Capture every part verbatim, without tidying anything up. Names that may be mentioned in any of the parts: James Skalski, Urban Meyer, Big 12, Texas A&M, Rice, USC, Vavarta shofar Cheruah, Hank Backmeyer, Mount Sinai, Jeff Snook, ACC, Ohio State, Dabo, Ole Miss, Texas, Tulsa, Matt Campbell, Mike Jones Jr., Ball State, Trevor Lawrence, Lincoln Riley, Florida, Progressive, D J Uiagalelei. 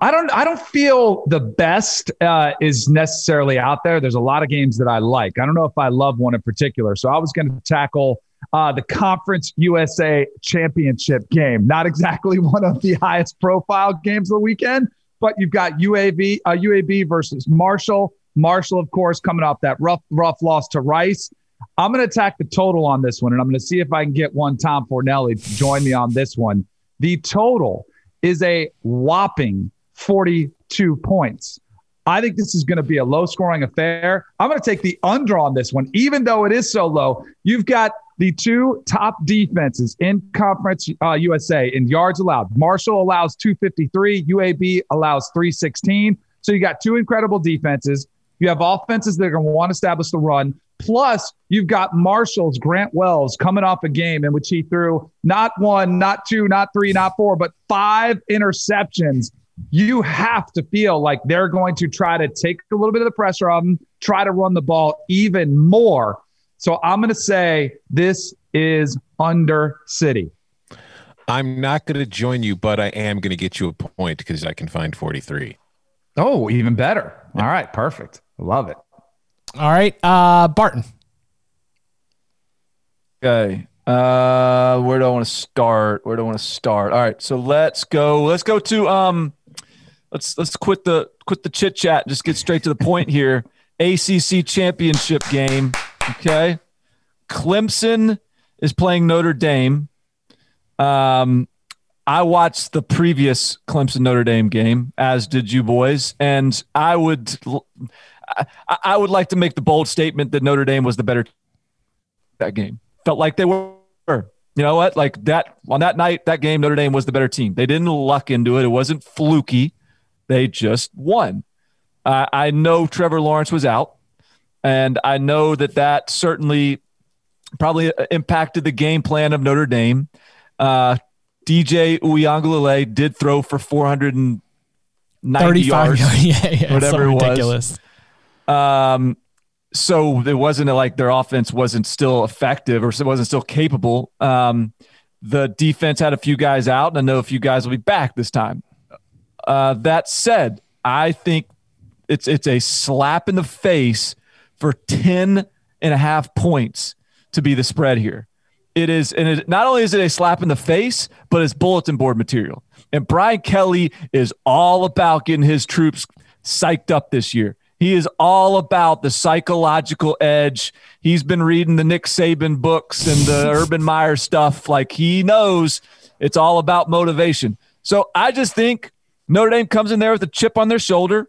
I don't, I don't feel the best uh, is necessarily out there. There's a lot of games that I like. I don't know if I love one in particular. So I was going to tackle uh, the Conference U S A championship game. Not exactly one of the highest profile games of the weekend, but you've got U A B, uh, U A B versus Marshall. Marshall, of course, coming off that rough, rough loss to Rice. I'm going to attack the total on this one, and I'm going to see if I can get one Tom Fornelli to join me on this one. The total is a whopping forty-two points. I think this is going to be a low-scoring affair. I'm going to take the under on this one, even though it is so low. You've got the two top defenses in Conference uh, U S A in yards allowed. Marshall allows two fifty-three. U A B allows three sixteen. So you got two incredible defenses. You have offenses that are going to want to establish the run. Plus, you've got Marshall's Grant Wells coming off a game in which he threw not one, not two, not three, not four, but five interceptions. You have to feel like they're going to try to take a little bit of the pressure off them, try to run the ball even more. So I'm going to say this is under city. I'm not going to join you, but I am going to get you a point because I can find forty-three. Oh, even better. All right, perfect. Love it. All right, uh, Barton. Okay, uh, where do I want to start? Where do I want to start? All right, so let's go. Let's go to um, let's let's quit the quit the chit chat. Just get straight to the point here. A C C championship game. Okay, Clemson is playing Notre Dame. Um, I watched the previous Clemson Notre Dame game, as did you boys, and I would. I, I would like to make the bold statement that Notre Dame was the better team that game. Felt like they were. You know what? Like that on that night, that game, Notre Dame was the better team. They didn't luck into it. It wasn't fluky. They just won. Uh, I know Trevor Lawrence was out, and I know that that certainly probably impacted the game plan of Notre Dame. Uh, D J Uiagalelei did throw for four hundred ninety yards, yeah, yeah, whatever it was. Ridiculous. Um, so it wasn't like their offense wasn't still effective or wasn't still capable. Um, the defense had a few guys out, and I know a few guys will be back this time. Uh, that said, I think it's, it's a slap in the face for ten and a half points to be the spread here. It is, and it, not only is it a slap in the face, but it's bulletin board material. And Brian Kelly is all about getting his troops psyched up this year. He is all about the psychological edge. He's been reading the Nick Saban books and the Urban Meyer stuff. Like, he knows it's all about motivation. So I just think Notre Dame comes in there with a chip on their shoulder.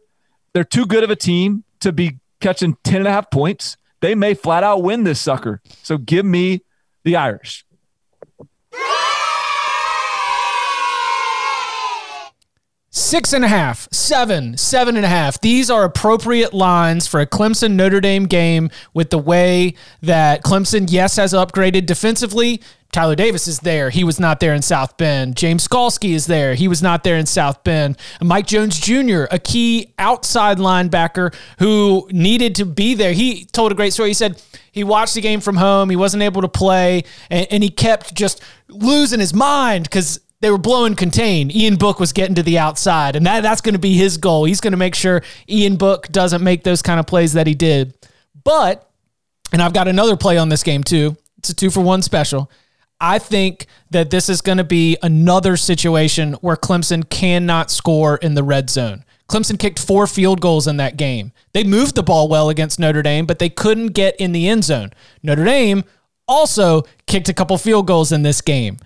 They're too good of a team to be catching ten and a half points. They may flat out win this sucker. So give me the Irish. Six and a half, seven, seven and a half. These are appropriate lines for a Clemson-Notre Dame game with the way that Clemson, yes, has upgraded defensively. Tyler Davis is there. He was not there in South Bend. James Skalski is there. He was not there in South Bend. Mike Jones Junior, a key outside linebacker who needed to be there. He told a great story. He said he watched the game from home. He wasn't able to play, and, and he kept just losing his mind because they were blowing contain. Ian Book was getting to the outside, and that, that's going to be his goal. He's going to make sure Ian Book doesn't make those kind of plays that he did. But, and I've got another play on this game too. It's a two-for-one special. I think that this is going to be another situation where Clemson cannot score in the red zone. Clemson kicked four field goals in that game. They moved the ball well against Notre Dame, but they couldn't get in the end zone. Notre Dame also kicked a couple field goals in this game.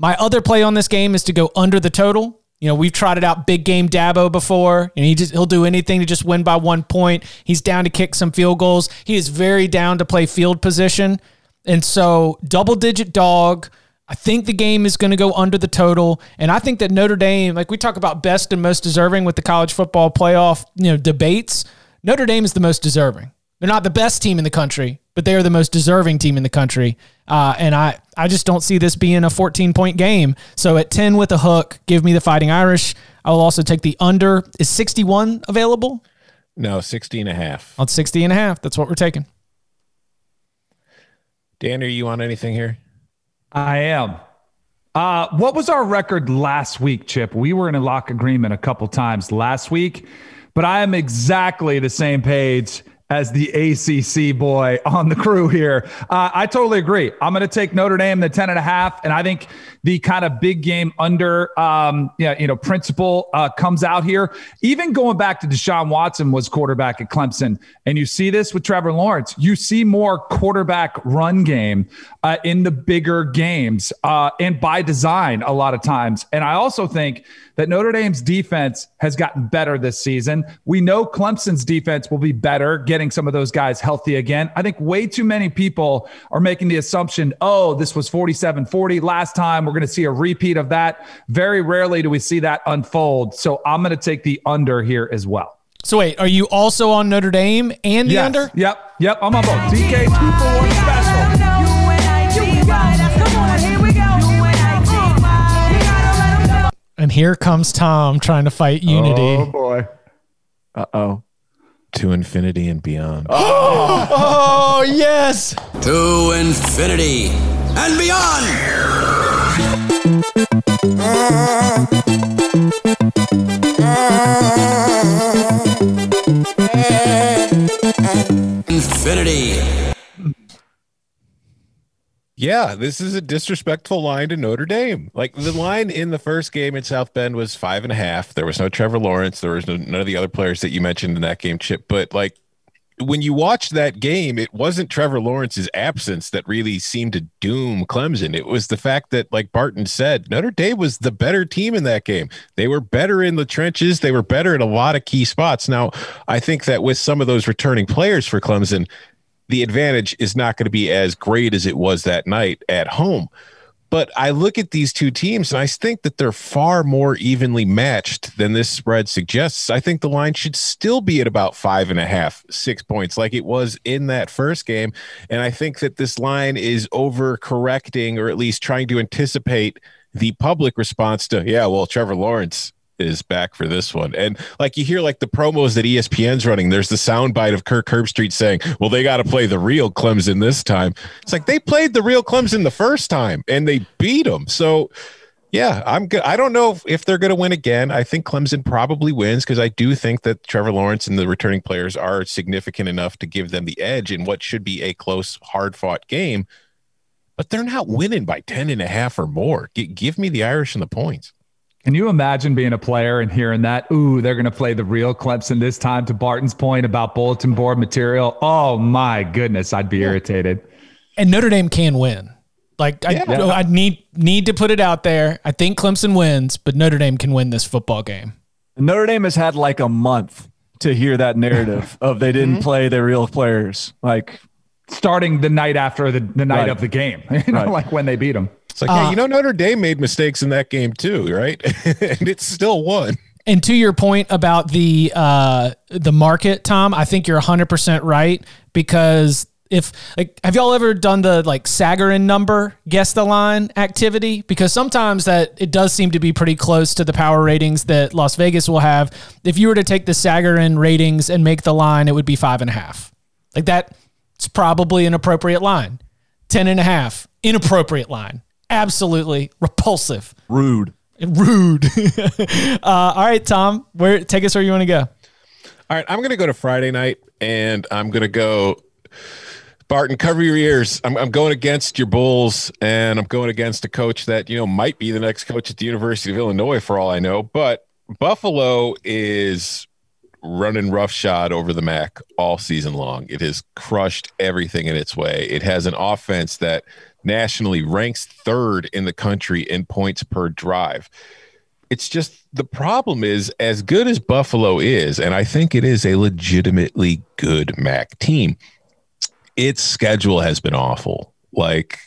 My other play on this game is to go under the total. You know, we've trotted out big game Dabo before, and he just, he'll do anything to just win by one point. He's down to kick some field goals. He is very down to play field position. And so double-digit dog, I think the game is going to go under the total. And I think that Notre Dame, like we talk about best and most deserving with the college football playoff, you know, debates, Notre Dame is the most deserving. They're not the best team in the country, but they are the most deserving team in the country. Uh, and I, I just don't see this being a fourteen-point game. So at ten with a hook, give me the Fighting Irish. I will also take the under. Is sixty-one available? No, sixty and a half. On sixty and a half. That's what we're taking. Dan, are you on anything here? I am. Uh, what was our record last week, Chip? We were in a lock agreement a couple times last week, but I am exactly the same page as the A C C boy on the crew here. Uh, I totally agree. I'm going to take Notre Dame, the ten and a half. And I think the kind of big game under, um, yeah, you know, principle uh, comes out here. Even going back to Deshaun Watson was quarterback at Clemson. And you see this with Trevor Lawrence. You see more quarterback run game uh, in the bigger games uh, and by design a lot of times. And I also think that Notre Dame's defense has gotten better this season. We know Clemson's defense will be better, getting some of those guys healthy again. I think way too many people are making the assumption, oh, this was forty-seven forty last time. We're going to see a repeat of that. Very rarely do we see that unfold. So I'm going to take the under here as well. So wait, are you also on Notre Dame and the yes. under? Yep, yep, I'm on both. D K, two for one special. And here comes Tom trying to fight unity. Oh, boy. Uh-oh. To infinity and beyond. Oh, oh yes. To infinity and beyond. Infinity. Yeah, this is a disrespectful line to Notre Dame. Like, the line in the first game in South Bend was five and a half. There was no Trevor Lawrence. There was no, none of the other players that you mentioned in that game, Chip. But, like, when you watch that game, it wasn't Trevor Lawrence's absence that really seemed to doom Clemson. It was the fact that, like Barton said, Notre Dame was the better team in that game. They were better in the trenches. They were better in a lot of key spots. Now, I think that with some of those returning players for Clemson, the advantage is not going to be as great as it was that night at home. But I look at these two teams, and I think that they're far more evenly matched than this spread suggests. I think the line should still be at about five and a half, six points, like it was in that first game. And I think that this line is overcorrecting, or at least trying to anticipate the public response to, yeah, well, Trevor Lawrence is back for this one. And like, you hear like the promos that E S P N's running, there's the soundbite of Kirk Herbstreit saying, well, they got to play the real Clemson this time. It's like, they played the real Clemson the first time and they beat them. So yeah, I'm good. I don't know if, if they're going to win again. I think Clemson probably wins, because I do think that Trevor Lawrence and the returning players are significant enough to give them the edge in what should be a close, hard fought game, but they're not winning by ten and a half or more. G- give me the Irish and the points. Can you imagine being a player and hearing that? Ooh, they're going to play the real Clemson this time, to Barton's point about bulletin board material. Oh, my goodness, I'd be yeah. irritated. And Notre Dame can win. Like, yeah. I, I need need to put it out there. I think Clemson wins, but Notre Dame can win this football game. Notre Dame has had like a month to hear that narrative of they didn't mm-hmm. play their real players. Like, starting the night after the, the night right. of the game, you know, right. like when they beat them. It's like, uh, hey, you know, Notre Dame made mistakes in that game too, right? And it still won. And to your point about the uh, the market, Tom, I think you're one hundred percent right, because if like, have y'all ever done the like Sagarin number, guess the line activity? Because sometimes that it does seem to be pretty close to the power ratings that Las Vegas will have. If you were to take the Sagarin ratings and make the line, it would be five and a half. Like that, it's probably an appropriate line. Ten and a half, inappropriate line. Absolutely repulsive. Rude. Rude. uh, all right, Tom, where take us where you want to go. All right, I'm going to go to Friday night, and I'm going to go – Barton, cover your ears. I'm, I'm going against your Bulls, and I'm going against a coach that, you know, might be the next coach at the University of Illinois for all I know. But Buffalo is running roughshod over the MAC all season long. It has crushed everything in its way. It has an offense that nationally ranks third in the country in points per drive. It's just the problem is, as good as Buffalo is, and I think it is a legitimately good MAC team, its schedule has been awful. Like,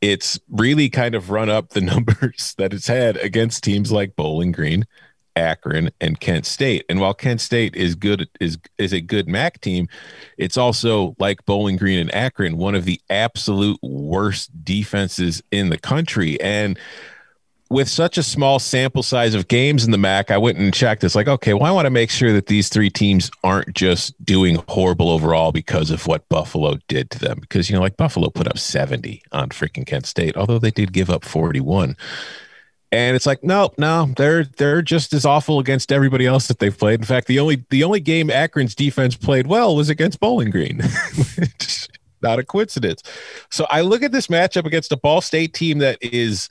it's really kind of run up the numbers that it's had against teams like Bowling Green, Akron, and Kent State. And while Kent State is good, is is a good MAC team, it's also, like Bowling Green and Akron, one of the absolute worst defenses in the country. And with such a small sample size of games in the MAC, I went and checked. It's like, okay, well, I want to make sure that these three teams aren't just doing horrible overall because of what Buffalo did to them. Because, you know, like Buffalo put up seventy on freaking Kent State, although they did give up forty-one. And it's like, no, no, they're they're just as awful against everybody else that they've played. In fact, the only the only game Akron's defense played well was against Bowling Green. Not a coincidence. So I look at this matchup against a Ball State team that is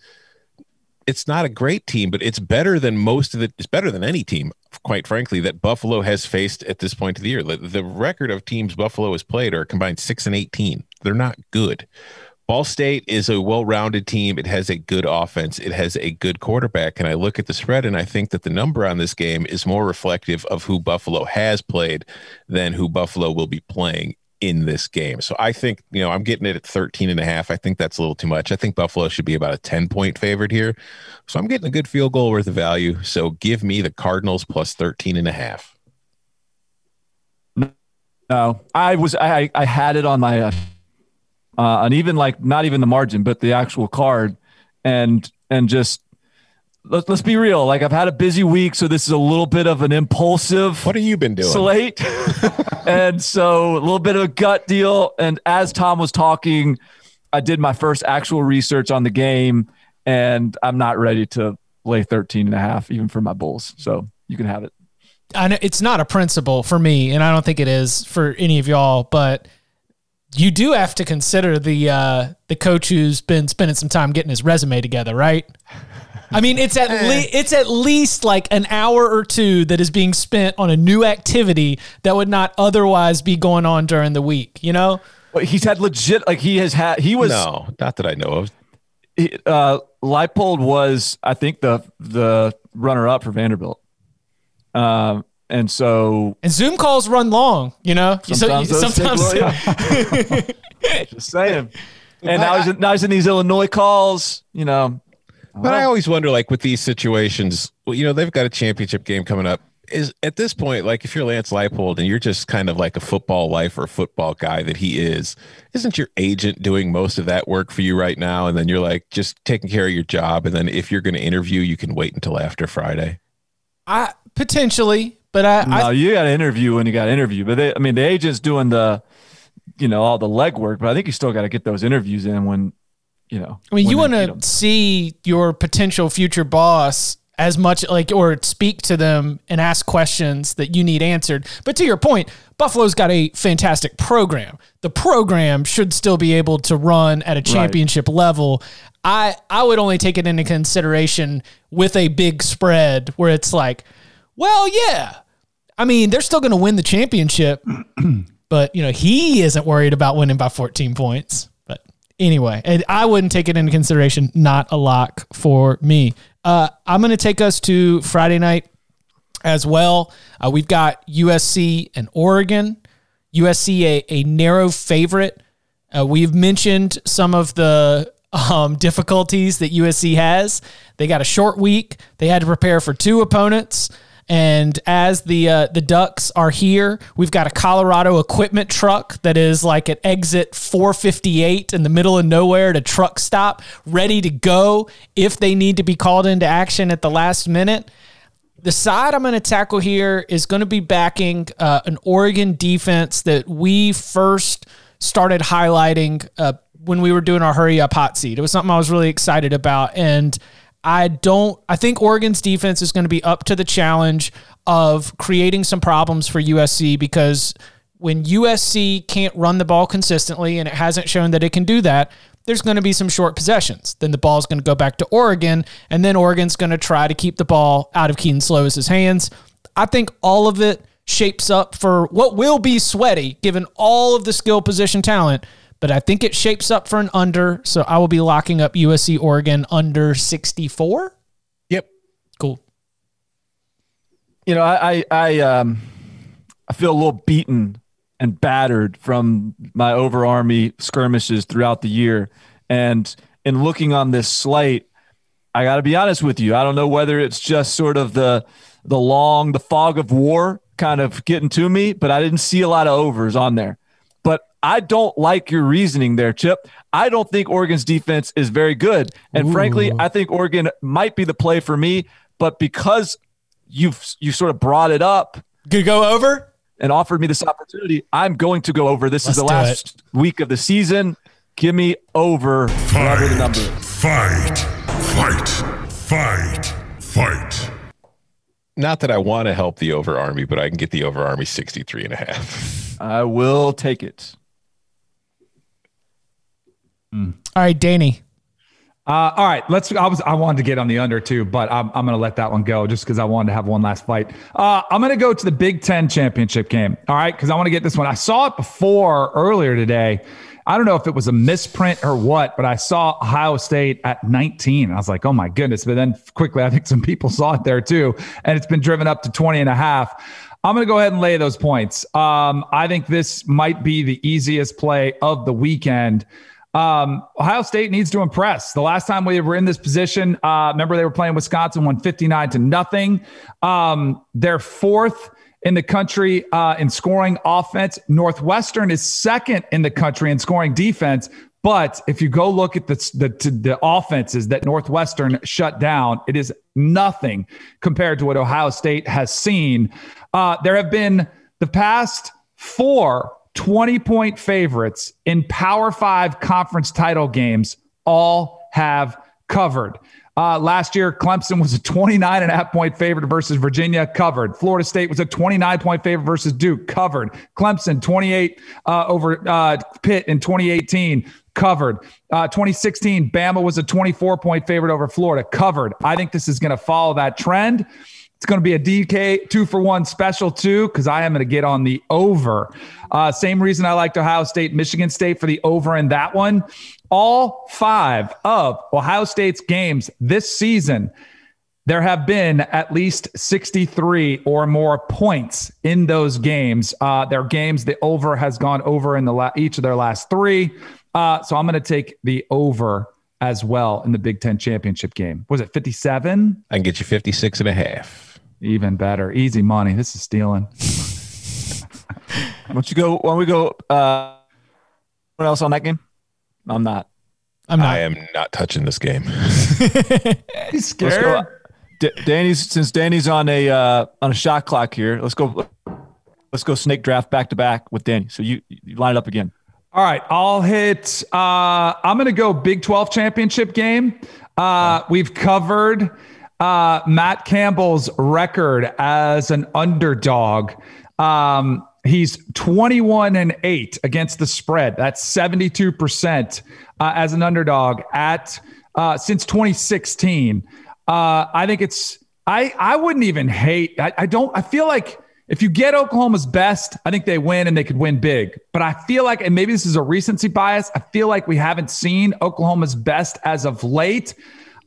– it's not a great team, but it's better than most of the, it's better than any team, quite frankly, that Buffalo has faced at this point of the year. The, the record of teams Buffalo has played are combined six and eighteen. They're not good. Ball State is a well-rounded team. It has a good offense. It has a good quarterback. And I look at the spread, and I think that the number on this game is more reflective of who Buffalo has played than who Buffalo will be playing in this game. So I think, you know, I'm getting it at thirteen and a half. I think that's a little too much. I think Buffalo should be about a ten point favorite here. So I'm getting a good field goal worth of value. So give me the Cardinals plus thirteen and a half. No, I was, I, I had it on my, uh, uh, and even like, not even the margin, but the actual card, and, and just, Let's let's be real. Like, I've had a busy week, so this is a little bit of an impulsive. What have you been doing? Slate, and so a little bit of a gut deal. And as Tom was talking, I did my first actual research on the game, and I'm not ready to lay thirteen and a half, even for my Bulls. So you can have it. I know it's not a principle for me, and I don't think it is for any of y'all, but you do have to consider the uh, the coach who's been spending some time getting his resume together, right? I mean, it's at le- it's at least like an hour or two that is being spent on a new activity that would not otherwise be going on during the week, you know? Well, he's had legit, like he has had, he was. No, not that I know of. He, uh, Leipold was, I think, the the runner-up for Vanderbilt. Um, and so. And Zoom calls run long, you know? Sometimes. So, sometimes just saying. And now he's, now he's in these Illinois calls, you know. But I always wonder, like, with these situations, well, you know, they've got a championship game coming up. Is at this point, like, if you're Lance Leipold and you're just kind of like a football life or football guy that he is, isn't your agent doing most of that work for you right now? And then you're like just taking care of your job. And then if you're going to interview, you can wait until after Friday. I potentially, but I, no, I you got to interview when you got to interview. But they, I mean, the agent's doing the, you know, all the legwork. But I think you still got to get those interviews in when. You know, I mean, you want to see your potential future boss as much like, or speak to them and ask questions that you need answered. But to your point, Buffalo's got a fantastic program. The program should still be able to run at a championship right. level. I, I would only take it into consideration with a big spread where it's like, well, yeah, I mean, they're still going to win the championship, but, you know, he isn't worried about winning by fourteen points. But anyway, and I wouldn't take it into consideration. Not a lock for me. Uh, I'm going to take us to Friday night as well. Uh, we've got U S C and Oregon. U S C, a, a narrow favorite. Uh, we've mentioned some of the um, difficulties that U S C has. They got a short week. They had to prepare for two opponents. And as the uh, the Ducks are here, we've got a Colorado equipment truck that is like at exit four fifty-eight in the middle of nowhere at a truck stop, ready to go if they need to be called into action at the last minute. The side I'm going to tackle here is going to be backing uh, an Oregon defense that we first started highlighting uh, when we were doing our hurry up hot seat. It was something I was really excited about. And I don't, I think Oregon's defense is going to be up to the challenge of creating some problems for U S C, because when U S C can't run the ball consistently, and it hasn't shown that it can do that, there's going to be some short possessions. Then the ball's going to go back to Oregon, and then Oregon's going to try to keep the ball out of Keaton Slovis's hands. I think all of it shapes up for what will be sweaty, given all of the skill position talent, but I think it shapes up for an under, so I will be locking up U S C Oregon under sixty-four. Yep. Cool. You know, I I, I um I feel a little beaten and battered from my over Army skirmishes throughout the year, and in looking on this slate, I got to be honest with you. I don't know whether it's just sort of the the long the fog of war kind of getting to me, but I didn't see a lot of overs on there. But I don't like your reasoning there, Chip. I don't think Oregon's defense is very good. And Ooh. frankly, I think Oregon might be the play for me, but because you've you sort of brought it up. Could go over? And offered me this opportunity, I'm going to go over. This Let's is the last it. week of the season. Give me over. Fight, the number. fight, fight, fight, fight. Not that I want to help the over Army, but I can get the over Army sixty-three and a half. I will take it. Mm. All right, Danny. Uh, all right, let's. I was. I wanted to get on the under too, but I'm. I'm going to let that one go just because I wanted to have one last fight. Uh, I'm going to go to the Big Ten championship game. All right, because I want to get this one. I saw it before earlier today. I don't know if it was a misprint or what, but I saw Ohio State at nineteen. I was like, oh my goodness. But then quickly, I think some people saw it there too. And it's been driven up to twenty and a half. I'm going to go ahead and lay those points. Um, I think this might be the easiest play of the weekend. Um, Ohio State needs to impress. The last time we were in this position, uh, remember they were playing Wisconsin, won fifty-nine to nothing. Um, they're fourth in the country uh, in scoring offense. Northwestern is second in the country in scoring defense. But if you go look at the, the, the offenses that Northwestern shut down, it is nothing compared to what Ohio State has seen. Uh, there have been the past four twenty-point favorites in Power Five conference title games, all have covered. Uh, last year, Clemson was a twenty-nine and a half point favorite versus Virginia, covered. Florida State was a twenty-nine point favorite versus Duke, covered. Clemson, twenty-eight uh, over uh, Pitt in twenty eighteen, covered. Uh, twenty sixteen, Bama was a twenty-four point favorite over Florida, covered. I think this is going to follow that trend. It's going to be a D K two-for-one special, too, because I am going to get on the over. Uh, same reason I liked Ohio State, Michigan State for the over in that one. All five of Ohio State's games this season, there have been at least sixty-three or more points in those games. Uh, their games, the over has gone over in the la- each of their last three. Uh, so I'm going to take the over as well in the Big Ten championship game. Was it fifty-seven? I can get you fifty-six and a half. Even better. Easy money. This is stealing. why don't you go, why don't we go, uh, what else on that game? I'm not. I'm not. I am not touching this game. He's scared. D- Danny's, since Danny's on a, uh, on a shot clock here, let's go, let's go snake draft back to back with Danny. So you, you line it up again. All right, I'll hit, uh, I'm going to go Big twelve championship game. Uh, we've covered uh, Matt Campbell's record as an underdog. Um, he's twenty-one and eight against the spread. That's seventy-two percent uh, as an underdog at uh, since twenty sixteen. Uh, I think it's I, – I wouldn't even hate I, – I don't – I feel like if you get Oklahoma's best, I think they win and they could win big. But I feel like – and maybe this is a recency bias. I feel like we haven't seen Oklahoma's best as of late.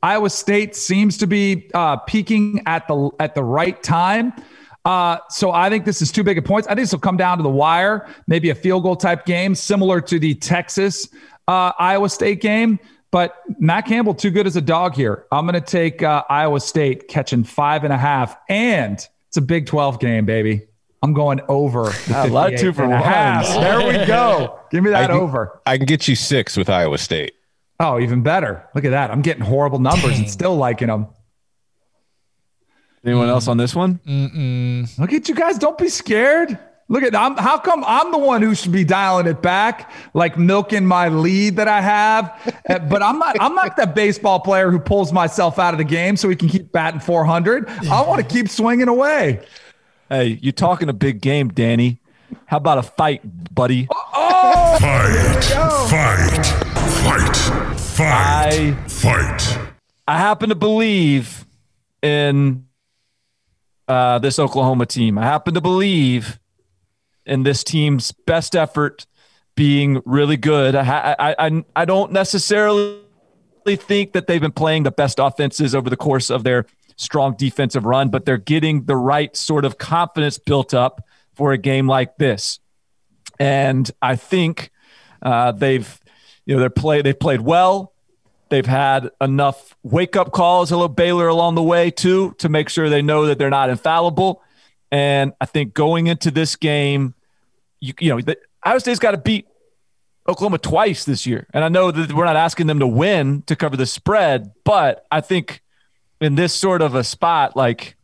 Iowa State seems to be uh, peaking at the at the right time. Uh, so I think this is too big of points. I think this will come down to the wire, maybe a field goal type game, similar to the Texas uh, Iowa State game. But Matt Campbell, too good as a dog here. I'm going to take uh, Iowa State catching five and a half. And it's a Big twelve game, baby. I'm going over. I love two for one. There we go. Give me that I can, over. I can get you six with Iowa State. Oh, even better. Look at that. I'm getting horrible numbers Dang. and still liking them. Anyone mm. else on this one? Mm-mm. Look at you guys. Don't be scared. Look at I'm, how come I'm the one who should be dialing it back, like milking my lead that I have. But I'm not I'm not that baseball player who pulls myself out of the game so we can keep batting four hundred. I want to keep swinging away. Hey, you're talking a big game, Danny. How about a fight, buddy? Oh, oh. Fight, fight, fight, fight, I, fight. I happen to believe in uh, this Oklahoma team. I happen to believe in this team's best effort being really good. I, I I I don't necessarily think that they've been playing the best offenses over the course of their strong defensive run, but they're getting the right sort of confidence built up for a game like this. And I think uh, they've you know they're play they've played well. They've had enough wake up calls, hello Baylor along the way too, to make sure they know that they're not infallible. And I think going into this game, You, you know, the, Iowa State's got to beat Oklahoma twice this year. And I know that we're not asking them to win to cover the spread, but I think in this sort of a spot, like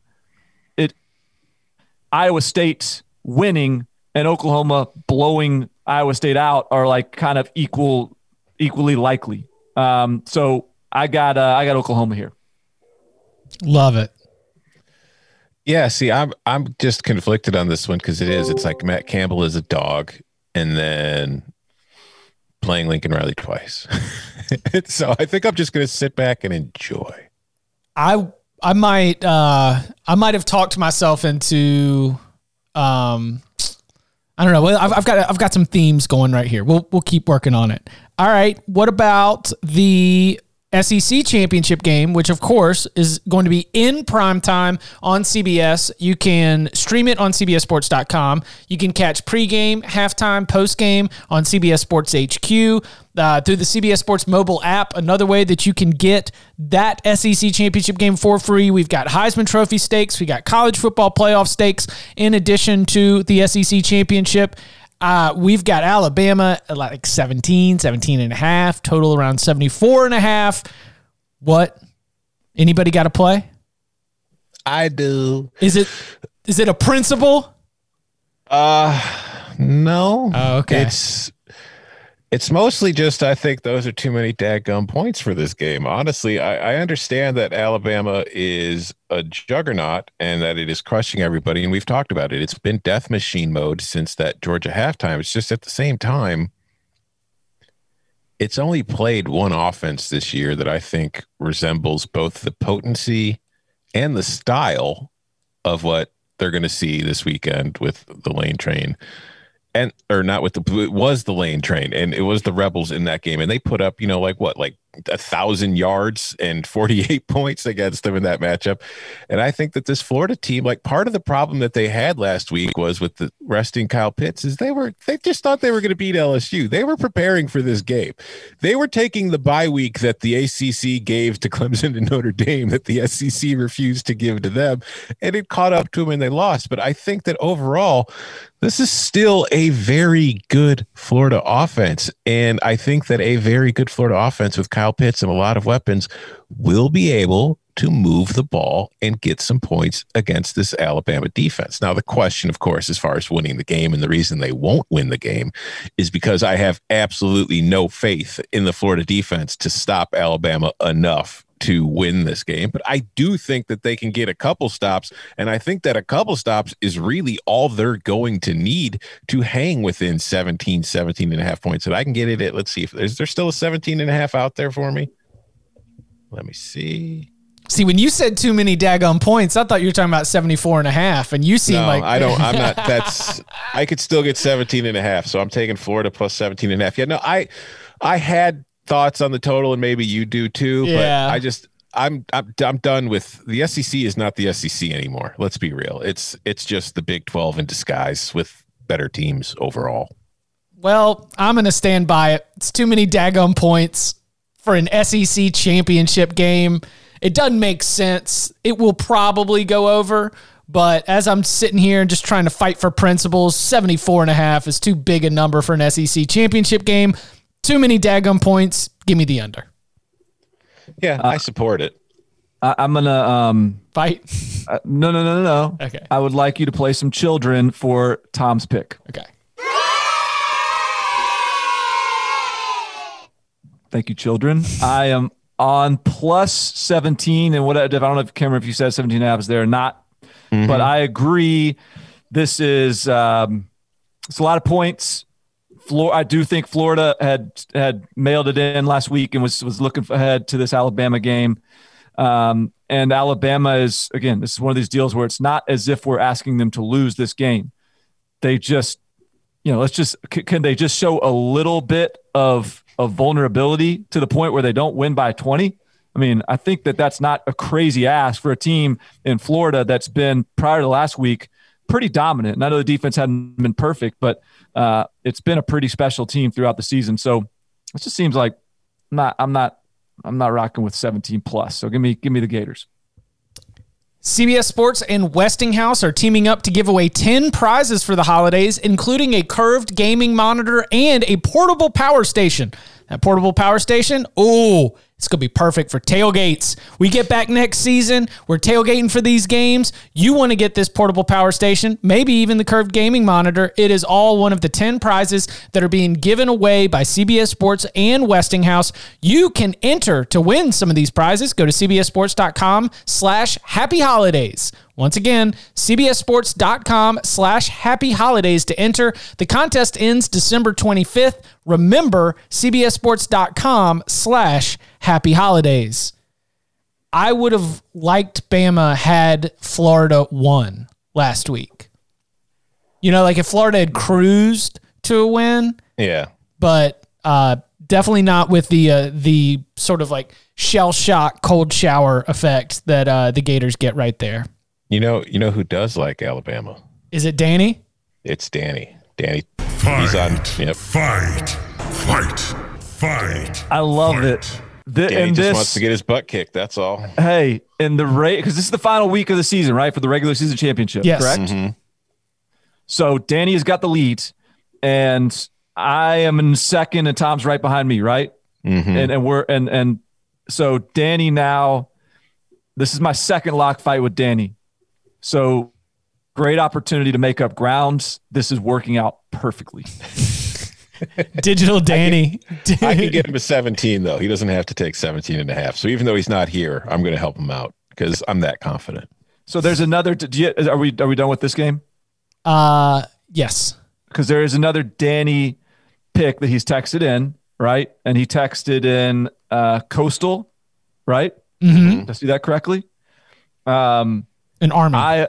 it, Iowa State's winning and Oklahoma blowing Iowa State out are like kind of equal, equally likely. Um, so I got, uh, I got Oklahoma here. Love it. Yeah, see, I'm I'm just conflicted on this one because it is. It's like Matt Campbell is a dog and then playing Lincoln Riley twice. So I think I'm just going to sit back and enjoy. I I might uh, I might have talked myself into um, I don't know. I've, I've got I've got some themes going right here. We'll we'll keep working on it. All right. What about the S E C championship game, which of course is going to be in primetime on C B S. You can stream it on C B S sports dot com. You can catch pregame, halftime, postgame on C B S Sports H Q, uh, through the C B S Sports mobile app, another way that you can get that S E C championship game for free. We've got Heisman Trophy stakes. We got college football playoff stakes in addition to the S E C championship. Uh, we've got Alabama at like seventeen, seventeen and a half, total around seventy-four and a half. What? Anybody got to play? I do. Is it, is it a principle? Uh, no. Oh, okay. It's, it's mostly just, I think those are too many dadgum points for this game. Honestly, I, I understand that Alabama is a juggernaut and that it is crushing everybody. And we've talked about it. It's been death machine mode since that Georgia halftime. It's just at the same time, it's only played one offense this year that I think resembles both the potency and the style of what they're going to see this weekend with the Lane Train. And or not with the it was the Lane Train and it was the Rebels in that game, and they put up you know like what like a thousand yards and forty-eight points against them in that matchup. And I think that this Florida team, like part of the problem that they had last week was with the resting Kyle Pitts, is they were they just thought they were going to beat L S U. They were preparing for this game. They were taking the bye week that the A C C gave to Clemson and Notre Dame that the S E C refused to give to them, and it caught up to them and they lost. But I think that overall, this is still a very good Florida offense. And I think that a very good Florida offense with Kyle Pitts and a lot of weapons will be able to move the ball and get some points against this Alabama defense. Now, the question, of course, as far as winning the game and the reason they won't win the game is because I have absolutely no faith in the Florida defense to stop Alabama enough to win this game. But I do think that they can get a couple stops, and I think that a couple stops is really all they're going to need to hang within seventeen, seventeen and a half points. And I can get it at, let's see if there's, there's still a seventeen and a half out there for me. Let me see. See, when you said too many daggone points, I thought you were talking about seventy-four and a half, and you seem no, like... I don't, I'm not, that's, I could still get seventeen and a half, so I'm taking Florida plus seventeen and a half. Yeah, no, I, I had thoughts on the total, and maybe you do too, yeah. but I just, I'm, I'm, I'm done with, the S E C is not the S E C anymore. Let's be real. It's, it's just the Big twelve in disguise with better teams overall. Well, I'm going to stand by it. It's too many daggone points for an S E C championship game. It doesn't make sense. It will probably go over, but as I'm sitting here and just trying to fight for principles, seventy-four and a half is too big a number for an S E C championship game. Too many daggum points. Give me the under. Yeah, uh, I support it. I, I'm going to... Um, Fight? Uh, no, no, no, no, no. Okay. I would like you to play some children for Tom's pick. Okay. Thank you, children. I am... on plus seventeen, and what I don't know if Cameron, if you said seventeen and a half is there or not, mm-hmm. but I agree. This is um, it's a lot of points. Flor- I do think Florida had had mailed it in last week and was was looking ahead to this Alabama game. Um, and Alabama is again, this is one of these deals where it's not as if we're asking them to lose this game. They just, you know, let's just c- can they just show a little bit of. of vulnerability to the point where they don't win by twenty. I mean, I think that that's not a crazy ask for a team in Florida that's been, prior to last week, pretty dominant. And I know the defense hadn't been perfect, but uh, it's been a pretty special team throughout the season. So it just seems like I'm not, I'm not, I'm not rocking with seventeen plus. So give me, give me the Gators. C B S Sports and Westinghouse are teaming up to give away ten prizes for the holidays, including a curved gaming monitor and a portable power station. That portable power station, oh, it's going to be perfect for tailgates. We get back next season. We're tailgating for these games. You want to get this portable power station, maybe even the curved gaming monitor. It is all one of the ten prizes that are being given away by C B S Sports and Westinghouse. You can enter to win some of these prizes. Go to cbssports.com slash happy holidays. Once again, cbssports.com slash happy holidays to enter. The contest ends December twenty-fifth. Remember, cbssports.com slash happy holidays. I would have liked Bama had Florida won last week. You know, like if Florida had cruised to a win. Yeah. But uh, definitely not with the uh, the sort of like shell shock, cold shower effect that uh, the Gators get right there. You know, you know who does like Alabama? Is it Danny? It's Danny. Danny. Fight, he's on. Yep. Fight. Fight. Fight. I love fight. it. The, Danny and just this, wants to get his butt kicked. That's all. Hey, in the rate, because this is the final week of the season, right? For the regular season championship, yes. correct? Mm-hmm. So Danny has got the lead, and I am in second, and Tom's right behind me, right? Mm-hmm. And and we're and and so Danny now. This is my second lock fight with Danny. So great opportunity to make up grounds. This is working out perfectly. Digital Danny. I can, I can get him a seventeen, though. He doesn't have to take seventeen and a half. So even though he's not here, I'm going to help him out because I'm that confident. So there's another. Do you, are we are we done with this game? Uh, yes. Because there is another Danny pick that he's texted in, right? And he texted in uh, Coastal, right? Mm-hmm. Did I see that correctly? Um. An Army. I,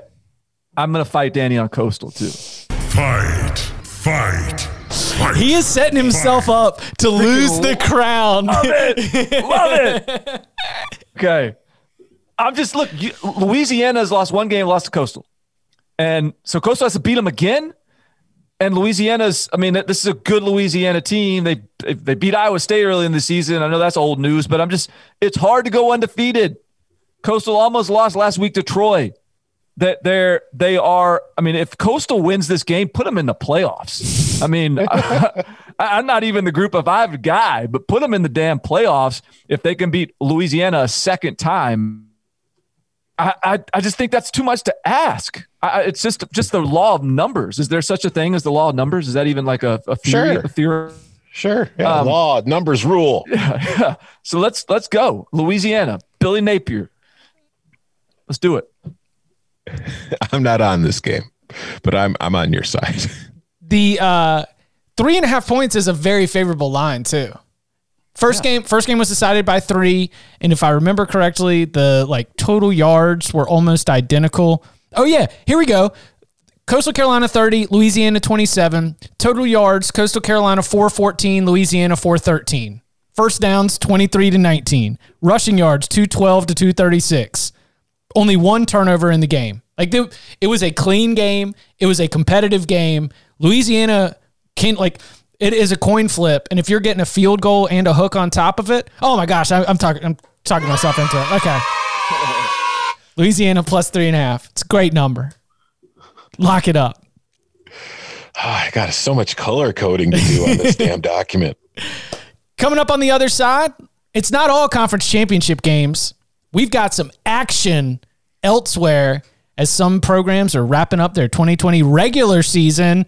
I'm going to fight Danny on Coastal, too. Fight. Fight. fight he is setting himself fight. up to Freaking lose the crown. Love it. Love it. Okay. I'm just, look, you, Louisiana's lost one game, lost to Coastal. And so Coastal has to beat them again. And Louisiana's, I mean, this is a good Louisiana team. They they beat Iowa State early in the season. I know that's old news, but I'm just, it's hard to go undefeated. Coastal almost lost last week to Troy. That they're they are. I mean, if Coastal wins this game, put them in the playoffs. I mean, I, I'm not even the group of five guy, but put them in the damn playoffs if they can beat Louisiana a second time. I I, I just think that's too much to ask. I, it's just just the law of numbers. Is there such a thing as the law of numbers? Is that even like a, a theory? Sure. A theory? Sure. Yeah, um, law numbers rule. Yeah, yeah. So let's let's go Louisiana. Billy Napier. Let's do it. I'm not on this game, but I'm I'm on your side. The uh, three and a half points is a very favorable line too. First yeah. game, first game was decided by three, and if I remember correctly, the like total yards were almost identical. Oh yeah, here we go. Coastal Carolina thirty, Louisiana twenty-seven. Total yards, Coastal Carolina four fourteen, Louisiana four thirteen. First downs twenty-three to nineteen. Rushing yards two twelve to two thirty-six. Only one turnover in the game. Like they, it was a clean game. It was a competitive game. Louisiana can like. It is a coin flip, and if you're getting a field goal and a hook on top of it, oh my gosh, I, I'm talking, I'm talking myself into it. Okay, Louisiana plus three and a half. It's a great number. Lock it up. Oh, I got so much color coding to do on this damn document. Coming up on the other side, it's not all conference championship games. We've got some action elsewhere as some programs are wrapping up their twenty twenty regular season.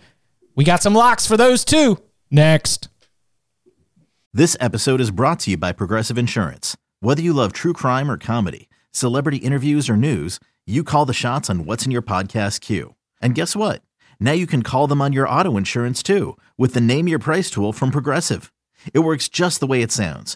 We got some locks for those too. Next. This episode is brought to you by Progressive Insurance. Whether you love true crime or comedy, celebrity interviews or news, you call the shots on what's in your podcast queue. And guess what? Now you can call them on your auto insurance too with the Name Your Price tool from Progressive. It works just the way it sounds.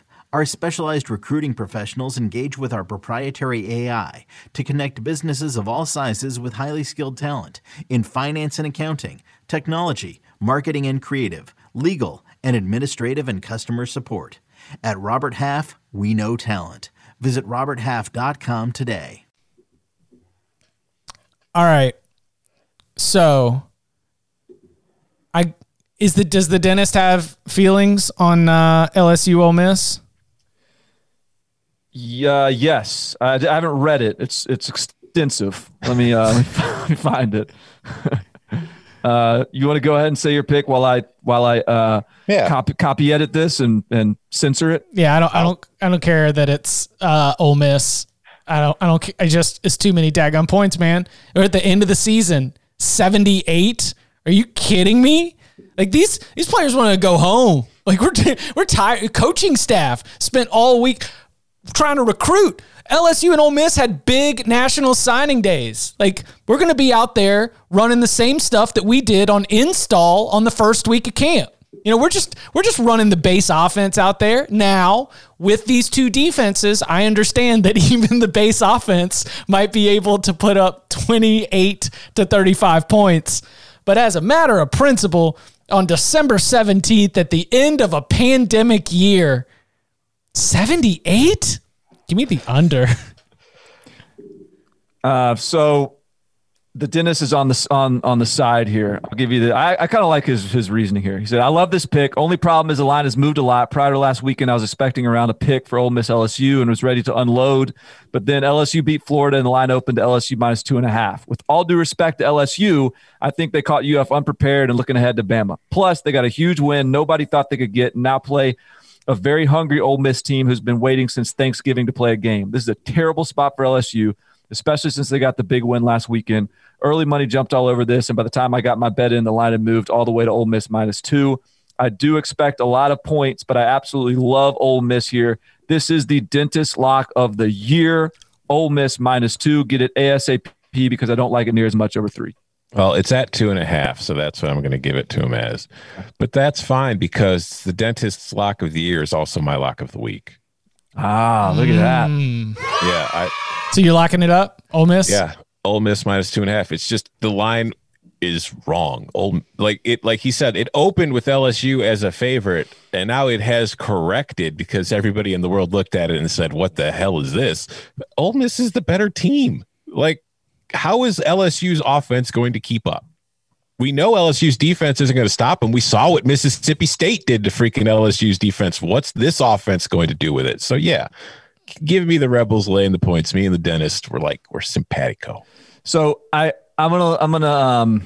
Our specialized recruiting professionals engage with our proprietary A I to connect businesses of all sizes with highly skilled talent in finance and accounting, technology, marketing and creative, legal, and administrative and customer support. At Robert Half, we know talent. Visit robert half dot com today. All right. So, I is the does the dentist have feelings on uh, L S U Ole Miss? Yeah. Yes. I, I haven't read it. It's it's extensive. Let me uh, let me find it. Uh, you want to go ahead and say your pick while I while I uh, yeah. copy copy edit this and, and censor it. Yeah. I don't I don't I don't care that it's uh, Ole Miss. I don't I don't I just it's too many daggone points, man. We're at the end of the season, seventy-eight. Are you kidding me? Like these these players want to go home. Like we're t- we're tired. Coaching staff spent all week trying to recruit. L S U and Ole Miss had big national signing days. Like, we're going to be out there running the same stuff that we did on install on the first week of camp. You know, we're just we're just running the base offense out there. Now, with these two defenses, I understand that even the base offense might be able to put up twenty-eight to thirty-five points. But as a matter of principle, on December seventeenth, at the end of a pandemic year, seventy-eight? Give me the under. Uh, so the dentist is on the on on the side here. I'll give you the. I, I kind of like his his reasoning here. He said, "I love this pick. Only problem is the line has moved a lot. Prior to last weekend, I was expecting around a pick for Ole Miss L S U and was ready to unload, but then L S U beat Florida and the line opened to L S U minus two and a half. With all due respect to L S U, I think they caught U F unprepared and looking ahead to Bama. Plus, they got a huge win nobody thought they could get and now play." A very hungry Ole Miss team who's been waiting since Thanksgiving to play a game. This is a terrible spot for L S U, especially since they got the big win last weekend. Early money jumped all over this, and by the time I got my bet in, the line had moved all the way to Ole Miss minus two. I do expect a lot of points, but I absolutely love Ole Miss here. This is the dentist lock of the year. Ole Miss minus two. Get it ASAP because I don't like it near as much over three. Well, it's at two and a half, so that's what I'm going to give it to him as. But that's fine because the dentist's lock of the year is also my lock of the week. Ah, look mm. at that. Yeah. I, so you're locking it up, Ole Miss? Yeah, Ole Miss minus two and a half. It's just the line is wrong. Ole, like it, like he said, it opened with L S U as a favorite, and now it has corrected because everybody in the world looked at it and said, what the hell is this? But Ole Miss is the better team. Like, how is L S U's offense going to keep up? We know L S U's defense isn't going to stop them. We saw what Mississippi State did to freaking L S U's defense. What's this offense going to do with it? So, yeah, give me the Rebels laying the points. Me and the dentist were like, we're simpatico. So I, I'm going to, I'm going to, um,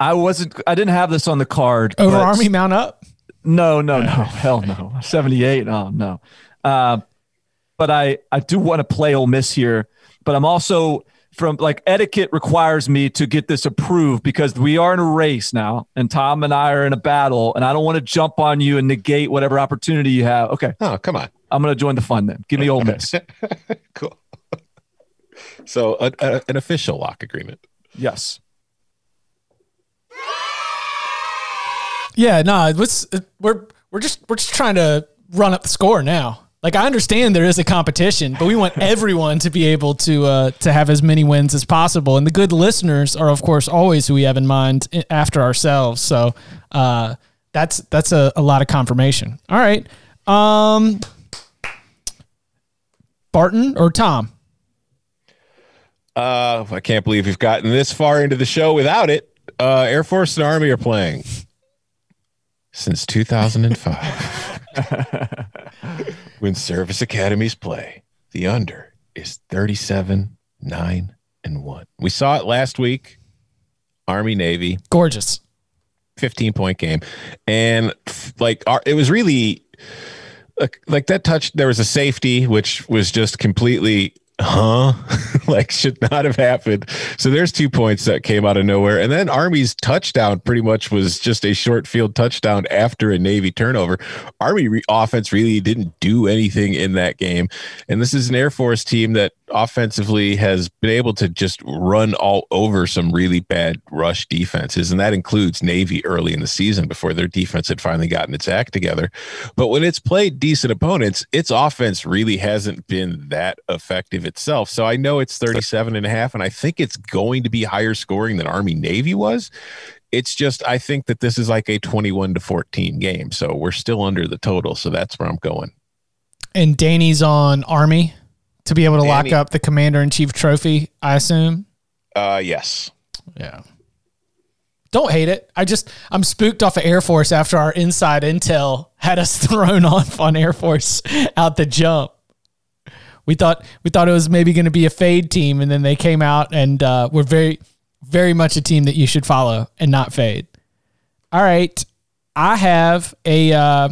I wasn't, I didn't have this on the card. Over Army, mount up? No, no, no. Hell no. seventy-eight. Oh, no. Uh, but I, I do want to play Ole Miss here. But I'm also from like etiquette requires me to get this approved because we are in a race now and Tom and I are in a battle and I don't want to jump on you and negate whatever opportunity you have. Okay. Oh, come on. I'm going to join the fun then. Give me Ole Miss. Cool. So a, a, an official lock agreement. Yes. Yeah, no, let's we're we're just we're just trying to run up the score now. Like I understand there is a competition, but we want everyone to be able to uh, to have as many wins as possible. And the good listeners are, of course, always who we have in mind after ourselves. So uh, that's that's a, a lot of confirmation. All right, um, Barton or Tom? Uh, I can't believe we've gotten this far into the show without it. Uh, Air Force and Army are playing. Since two thousand five, when service academies play, the under is thirty-seven, nine, and one. We saw it last week, Army-Navy. Gorgeous. fifteen-point game. And, like, our, it was really, like, like, that touch, there was a safety, which was just completely, huh? Like, should not have happened. So there's two points that came out of nowhere. And then Army's touchdown pretty much was just a short field touchdown after a Navy turnover. Army re- offense really didn't do anything in that game. And this is an Air Force team that offensively has been able to just run all over some really bad rush defenses. And that includes Navy early in the season before their defense had finally gotten its act together. But when it's played decent opponents, its offense really hasn't been that effective itself. So I know it's thirty-seven and a half, and I think it's going to be higher scoring than Army Navy was. It's just, I think that this is like a twenty-one to fourteen game. So we're still under the total. So that's where I'm going. And Danny's on Army to be able to Danny. Lock up the Commander-in-Chief trophy, I assume? Uh, yes. Yeah. Don't hate it. I just, I'm spooked off of Air Force after our inside intel had us thrown off on Air Force out the jump. We thought we thought it was maybe going to be a fade team, and then they came out and uh, were very, very much a team that you should follow and not fade. All right. I have a uh,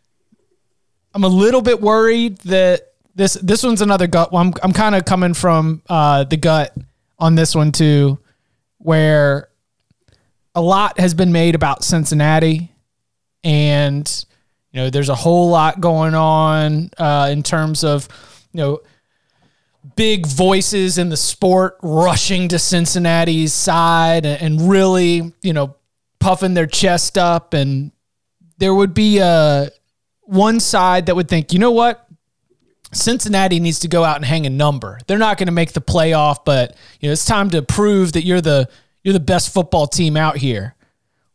– I'm a little bit worried that this this one's another gut one. I'm, I'm kind of coming from uh, the gut on this one too, where a lot has been made about Cincinnati and – You know, there's a whole lot going on uh, in terms of, you know, big voices in the sport rushing to Cincinnati's side and, and really, you know, puffing their chest up. And there would be a, one side that would think, you know what? Cincinnati needs to go out and hang a number. They're not going to make the playoff, but, you know, it's time to prove that you're the you're the best football team out here.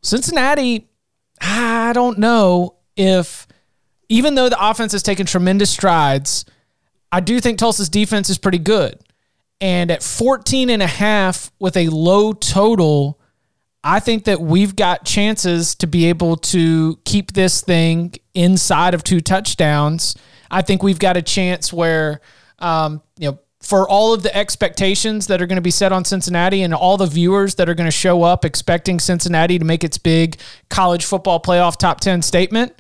Cincinnati, I don't know. If, even though the offense has taken tremendous strides, I do think Tulsa's defense is pretty good. And at fourteen and a half with a low total, I think that we've got chances to be able to keep this thing inside of two touchdowns. I think we've got a chance where, um, you know, for all of the expectations that are going to be set on Cincinnati and all the viewers that are going to show up expecting Cincinnati to make its big college football playoff top ten statement,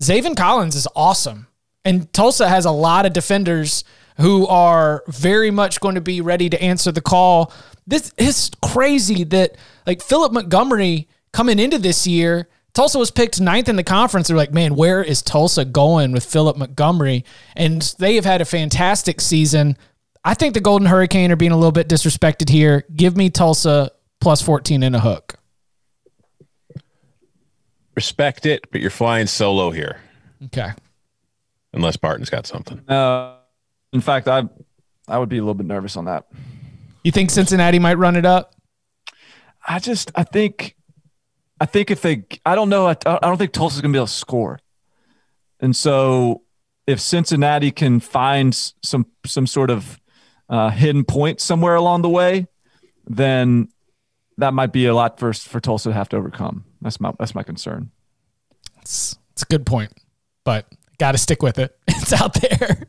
Zaven Collins is awesome. And Tulsa has a lot of defenders who are very much going to be ready to answer the call. This is crazy that, like, Philip Montgomery coming into this year, Tulsa was picked ninth in the conference. They're like, man, where is Tulsa going with Philip Montgomery? And they have had a fantastic season. I think the Golden Hurricane are being a little bit disrespected here. Give me Tulsa plus fourteen and a hook. Respect it, but you're flying solo here. Okay. Unless Barton's got something. Uh, in fact, I I would be a little bit nervous on that. You think Cincinnati might run it up? I just, I think, I think if they, I don't know, I, I don't think Tulsa's going to be able to score. And so if Cincinnati can find some some sort of uh, hidden point somewhere along the way, then that might be a lot for for Tulsa to have to overcome. That's my that's my concern. It's it's a good point, but got to stick with it. It's out there.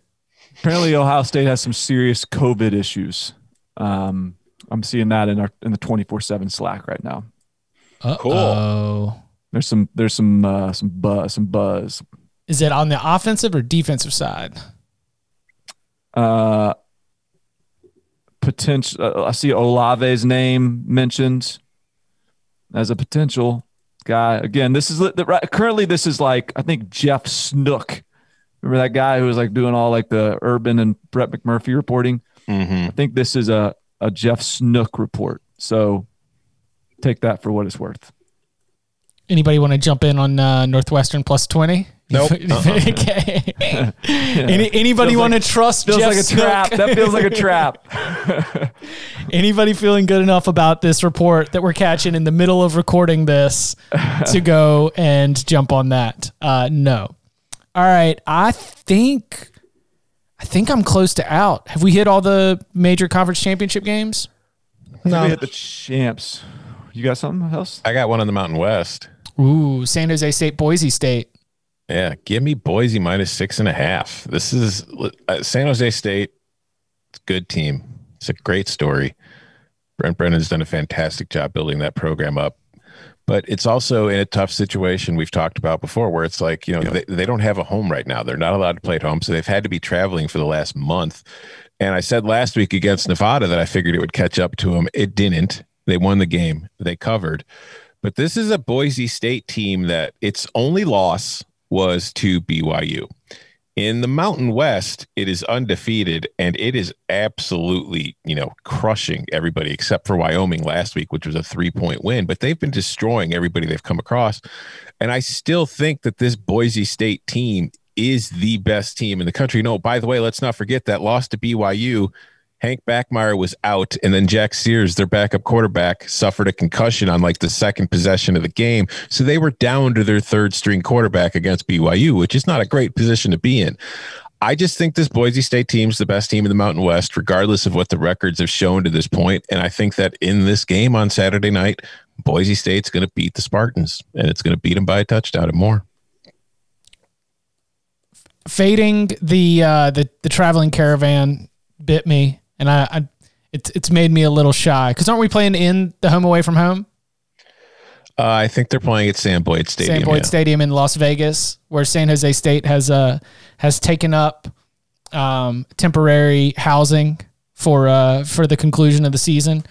Apparently, Ohio State has some serious COVID issues. Um, I'm seeing that in our in the twenty-four seven Slack right now. Uh-oh. Cool. There's some there's some uh, some buzz some buzz. Is it on the offensive or defensive side? Uh, potential. Uh, I see Olave's name mentioned as a potential guy. Again, this is the, right, currently this is like, I think Jeff Snook. Remember that guy who was like doing all like the Urban and Brett McMurphy reporting? Mm-hmm. I think this is a, a Jeff Snook report. So take that for what it's worth. Anybody want to jump in on uh, Northwestern plus twenty? Nope. Uh-huh. Okay. Yeah. Any, anybody want to like, trust feels Jeff like a Snook? Trap. That feels like a trap. Anybody feeling good enough about this report that we're catching in the middle of recording this to go and jump on that? Uh, no. All right. I think I think I'm close to out. Have we hit all the major conference championship games? No. We hit the champs. You got something else? I got one on the Mountain West. Ooh, San Jose State, Boise State. Yeah, give me Boise minus six and a half. This is uh, San Jose State. It's a good team. It's a great story. Brent Brennan's done a fantastic job building that program up. But it's also in a tough situation we've talked about before where it's like, you know, they, they don't have a home right now. They're not allowed to play at home, so they've had to be traveling for the last month. And I said last week against Nevada that I figured it would catch up to them. It didn't. They won the game. They covered. But this is a Boise State team that its only loss was to B Y U. In the Mountain West, it is undefeated, and it is absolutely, you know, crushing everybody except for Wyoming last week, which was a three-point win. But they've been destroying everybody they've come across. And I still think that this Boise State team is the best team in the country. No, by the way, let's not forget that loss to B Y U. Hank Backmeyer was out, and then Jack Sears, their backup quarterback, suffered a concussion on like the second possession of the game. So they were down to their third string quarterback against B Y U, which is not a great position to be in. I just think this Boise State team's the best team in the Mountain West, regardless of what the records have shown to this point. And I think that in this game on Saturday night, Boise State's going to beat the Spartans, and it's going to beat them by a touchdown and more. Fading the uh, the, the traveling caravan bit me. And I, I, it's it's made me a little shy because aren't we playing in the home away from home? Uh, I think they're playing at Sam Boyd Stadium. Sam Boyd yeah. Stadium in Las Vegas, where San Jose State has uh has taken up um, temporary housing for uh for the conclusion of the season.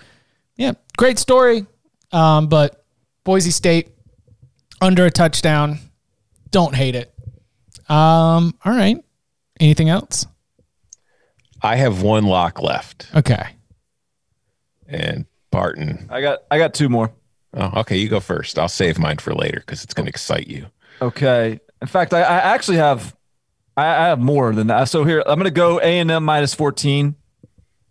Yeah, great story. Um, but Boise State under a touchdown. Don't hate it. Um, all right. Anything else? I have one lock left. Okay. And Barton. I got I got two more. Oh, okay. You go first. I'll save mine for later because it's going to excite you. Okay. In fact, I, I actually have I, I have more than that. So here, I'm going to go A and M minus fourteen.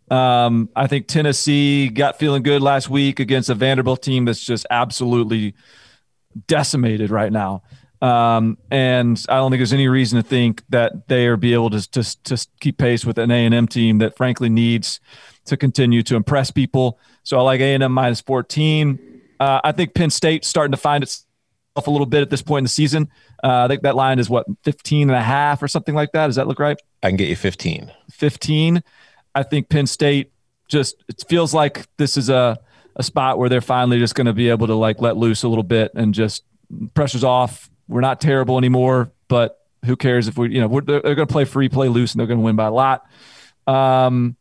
Um, I think Tennessee got feeling good last week against a Vanderbilt team that's just absolutely decimated right now. Um, and I don't think there's any reason to think that they are be able to just to, to keep pace with an A and M team that frankly needs to continue to impress people. So I like A and M minus fourteen. Uh, I think Penn State's starting to find itself a little bit at this point in the season. Uh, I think that line is what, fifteen and a half or something like that. Does that look right? I can get you fifteen. fifteen. I think Penn State just, it feels like this is a, a spot where they're finally just going to be able to like let loose a little bit and just pressure's off. We're not terrible anymore, but who cares if we, you know, we're, they're, they're going to play free, play loose, and they're going to win by a lot. Um,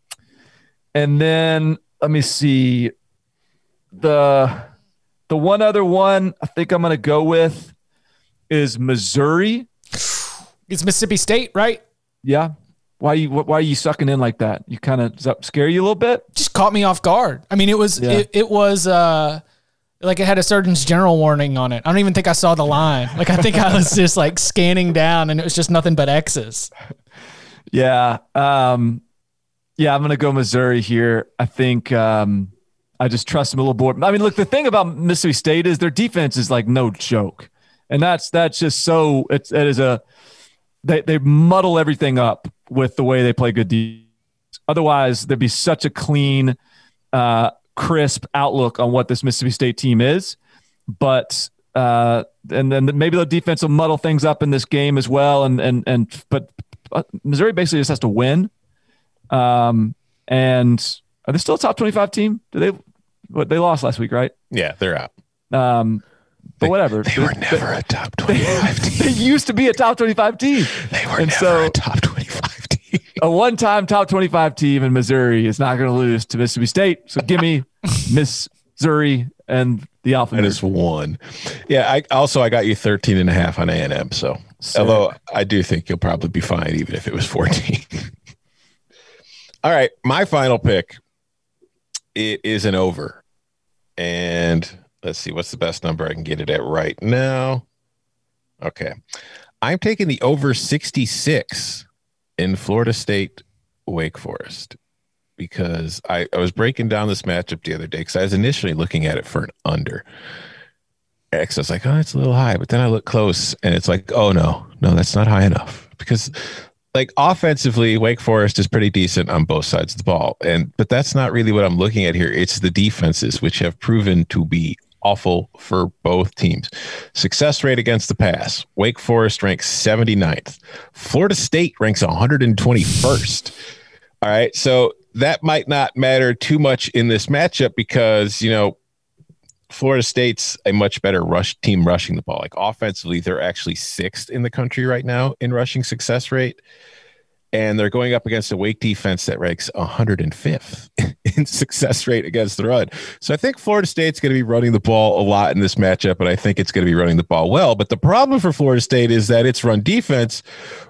and then let me see the the one other one I think I'm going to go with is Missouri. It's Mississippi State, right? Yeah. Why you why are you sucking in like that? You kind of does that scare you a little bit? Just caught me off guard. I mean, it was yeah. it, it was. Uh, Like it had a Surgeon's General warning on it. I don't even think I saw the line. Like I think I was just like scanning down and it was just nothing but X's. Yeah. Um, yeah, I'm going to go Missouri here. I think um, I just trust them a little more. I mean, look, the thing about Mississippi State is their defense is like no joke. And that's that's just so – it's it is a they, – they muddle everything up with the way they play good defense. Otherwise, there'd be such a clean uh, – crisp outlook on what this Mississippi State team is, but uh, and then maybe the defense will muddle things up in this game as well. And and and but Missouri basically just has to win. Um, and are they still a top twenty-five team? Do they? What they lost last week, right? Yeah, they're out. Um, But they, whatever. They were never they, a top twenty-five they, team. They used to be a top twenty-five team. They were and never so, a top twenty-five team. A one-time top twenty-five team in Missouri is not going to lose to Mississippi State. So give me Missouri and the Alpha. And it's one. Yeah. I also, I got you thirteen and a half on A and M. So Sick. Although I do think you'll probably be fine even if it was fourteen. All right. My final pick. It is an over. And let's see, what's the best number I can get it at right now? Okay. I'm taking the over sixty-six in Florida State, Wake Forest, because I, I was breaking down this matchup the other day because I was initially looking at it for an under. X, I was like, oh, it's a little high. But then I look close, and it's like, oh, no, no, that's not high enough. Because, like, offensively, Wake Forest is pretty decent on both sides of the ball. and But that's not really what I'm looking at here. It's the defenses, which have proven to be awful for both teams. Success rate against the pass. Wake Forest ranks seventy-ninth. Florida State ranks one hundred twenty-first. All right, so that might not matter too much in this matchup because, you know, Florida State's a much better rush team rushing the ball. Like offensively, they're actually sixth in the country right now in rushing success rate. And they're going up against a Wake defense that ranks one hundred fifth in success rate against the run. So I think Florida State's going to be running the ball a lot in this matchup, and I think it's going to be running the ball well. But the problem for Florida State is that its run defense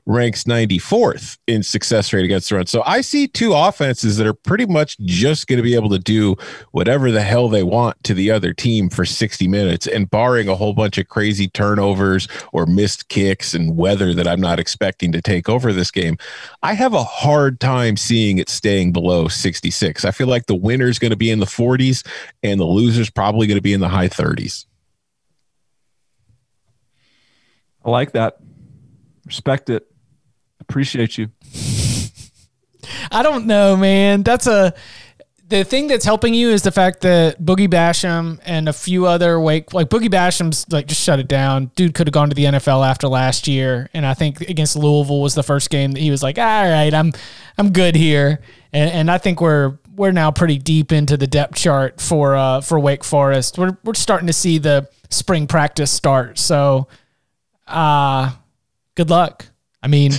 ranks ninety-fourth in success rate against the run. So I see two offenses that are pretty much just going to be able to do whatever the hell they want to the other team for sixty minutes. And barring a whole bunch of crazy turnovers or missed kicks and weather that I'm not expecting to take over this game, I have a hard time seeing it staying below sixty-six. I feel like the winner's going to be in the forties and the loser's probably going to be in the high thirties. I like that. Respect it. Appreciate you. I don't know, man. That's a the thing that's helping you is the fact that Boogie Basham and a few other Wake, like Boogie Basham's like just shut it down. Dude could have gone to the N F L after last year. And I think against Louisville was the first game that he was like, all right, I'm, I'm good here. And, and I think we're, we're now pretty deep into the depth chart for, uh, for Wake Forest. We're, we're starting to see the spring practice start. So, uh, good luck. I mean,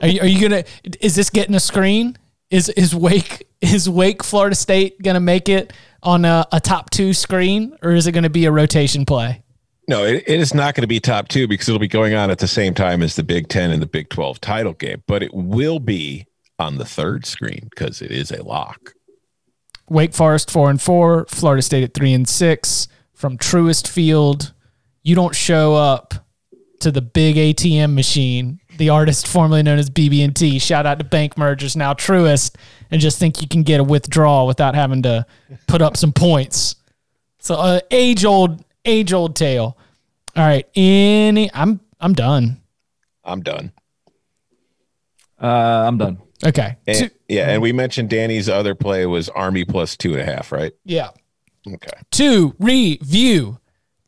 are you, are you going to, is this getting a screen? Is, is Wake, Is Wake Florida State going to make it on a, a top two screen, or is it going to be a rotation play? No, it, it is not going to be top two because it'll be going on at the same time as the Big Ten and the Big twelve title game, but it will be on the third screen because it is a lock. Wake Forest four and four, Florida State at three and six from Truist Field. You don't show up to the big A T M machine, the artist formerly known as B B and T. Shout out to bank mergers, now Truist, and just think you can get a withdrawal without having to put up some points. So uh, age old, age old tale. All right, any? I'm I'm done. I'm done. Uh, I'm done. Okay. And, so, yeah, and we mentioned Danny's other play was Army plus two and a half, right? Yeah. Okay. To review.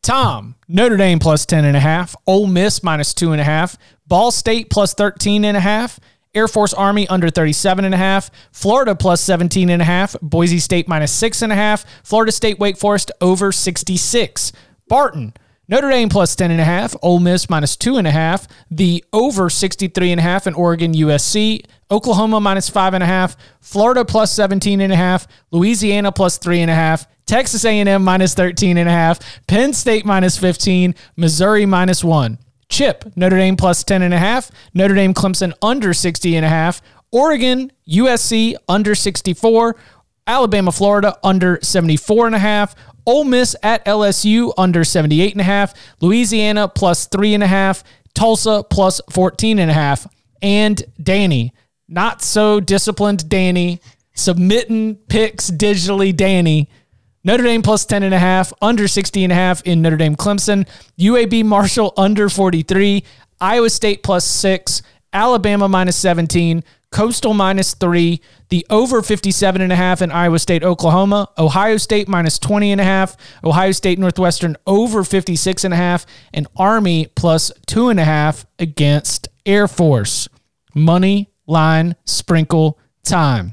Tom, Notre Dame plus ten and a half, Ole Miss minus two and a half, Ball State plus thirteen and a half, Air Force Army under thirty-seven and a half, Florida plus seventeen and a half, Boise State minus six and a half, Florida State Wake Forest over sixty-six, Barton, Notre Dame plus ten and a half, Ole Miss minus two and a half, the over sixty-three and a half in Oregon U S C, Oklahoma minus five and a half, Florida plus seventeen and a half, Louisiana plus three and a half, Texas A and M minus thirteen and a half, Penn State minus fifteen, Missouri minus one. Chip, Notre Dame plus ten and a half, Notre Dame Clemson under sixty and a half, Oregon U S C under sixty-four, Alabama Florida under seventy-four and a half, Ole Miss at L S U under seventy-eight and a half, Louisiana plus three and a half, Tulsa plus fourteen and a half, and Danny, not so disciplined Danny, submitting picks digitally Danny, Notre Dame plus ten and a half, under sixty and a half in Notre Dame Clemson, U A B Marshall under forty-three, Iowa State plus six, Alabama minus seventeen, Coastal minus three, the over fifty-seven and a half in Iowa State, Oklahoma, Ohio State minus twenty and a half, Ohio State Northwestern over fifty-six and a half, and Army plus two and a half against Air Force. Money line sprinkle time.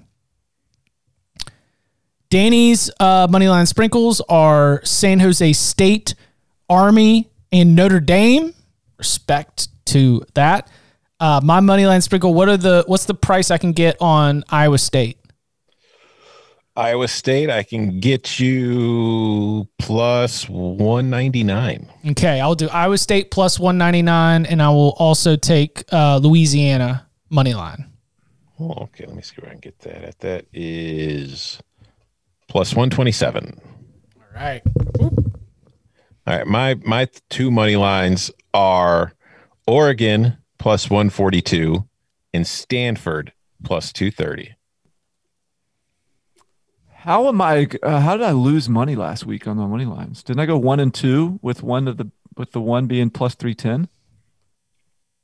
Danny's uh, money line sprinkles are San Jose State, Army and Notre Dame. Respect to that. Uh, my Moneyline Sprinkle, what are the what's the price I can get on Iowa State? Iowa State, I can get you plus one ninety-nine. Okay, I'll do Iowa State plus one ninety-nine, and I will also take uh, Louisiana Moneyline. Oh, okay, let me see where I can get that. That is plus one twenty-seven. All right. Oop. All right, my, my two money lines are Oregon plus one forty-two and Stanford plus two thirty. How am I? Uh, how did I lose money last week on the money lines? Didn't I go one and two with one of the with the one being plus three ten?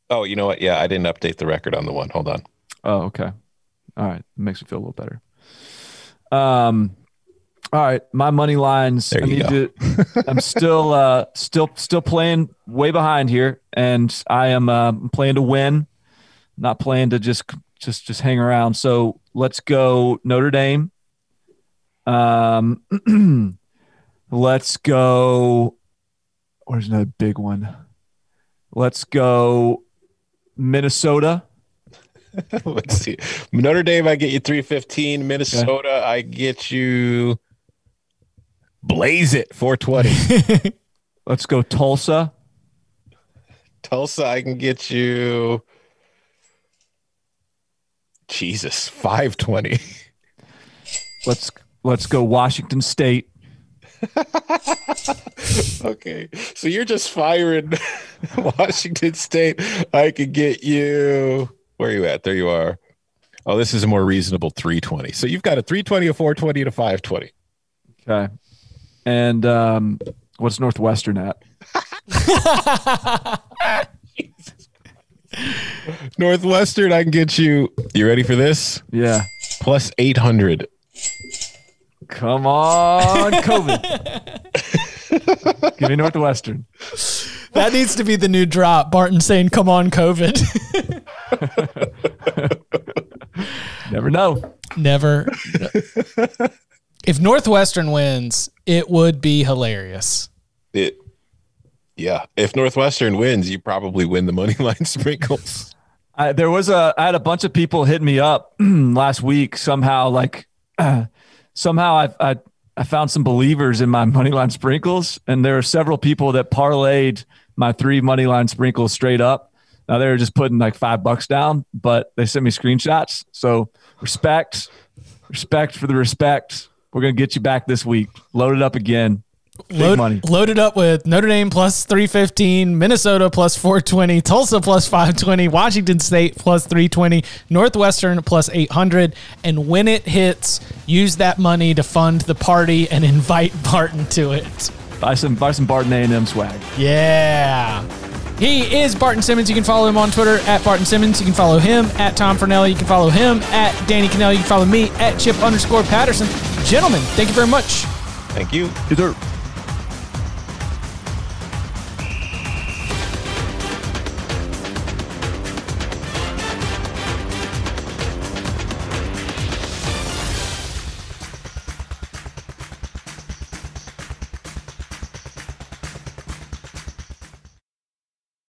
Oh, you know what? Yeah, I didn't update the record on the one. Hold on. Oh, okay. All right, makes me feel a little better. Um, all right, my money lines. There I you need go. To, I'm still uh still still playing way behind here, and I am uh, playing to win, not playing to just just just hang around. So let's go Notre Dame. Um, let's go. Where's another big one? Let's go Minnesota. Let's see. Notre Dame, I get you three fifteen. Minnesota, okay. I get you blaze it four twenty. Let's go Tulsa. Tulsa, I can get you Jesus five twenty. Let's Let's go Washington State. Okay. So you're just firing Washington State. I could get you. Where are you at? There you are. Oh, this is a more reasonable three twenty. So you've got a three twenty, a four twenty, and a five twenty. Okay. And um, what's Northwestern at? Jesus Christ. Northwestern, I can get you. You ready for this? Yeah. Plus eight hundred. Come on, COVID. Give me Northwestern. That needs to be the new drop. Barton saying, come on, COVID. Never know. Never. If Northwestern wins, it would be hilarious. It, yeah. If Northwestern wins, you probably win the Moneyline Sprinkles. I, there was a, I had a bunch of people hit me up last week somehow, like, uh, Somehow I, I I found some believers in my Moneyline Sprinkles, and there are several people that parlayed my three Moneyline Sprinkles straight up. Now they were just putting like five bucks down, but they sent me screenshots. So respect, respect for the respect. We're going to get you back this week. Load it up again. Load, money. Load it up with Notre Dame plus three fifteen, Minnesota plus four twenty, Tulsa plus five twenty, Washington State plus three twenty, Northwestern plus eight hundred. And when it hits, use that money to fund the party and invite Barton to it. Buy some, buy some Barton A and M swag. Yeah. He is Barton Simmons. You can follow him on Twitter at Barton Simmons. You can follow him at Tom Fernelli. You can follow him at Danny Cannell. You can follow me at Chip underscore Patterson. Gentlemen, thank you very much. Thank you. Good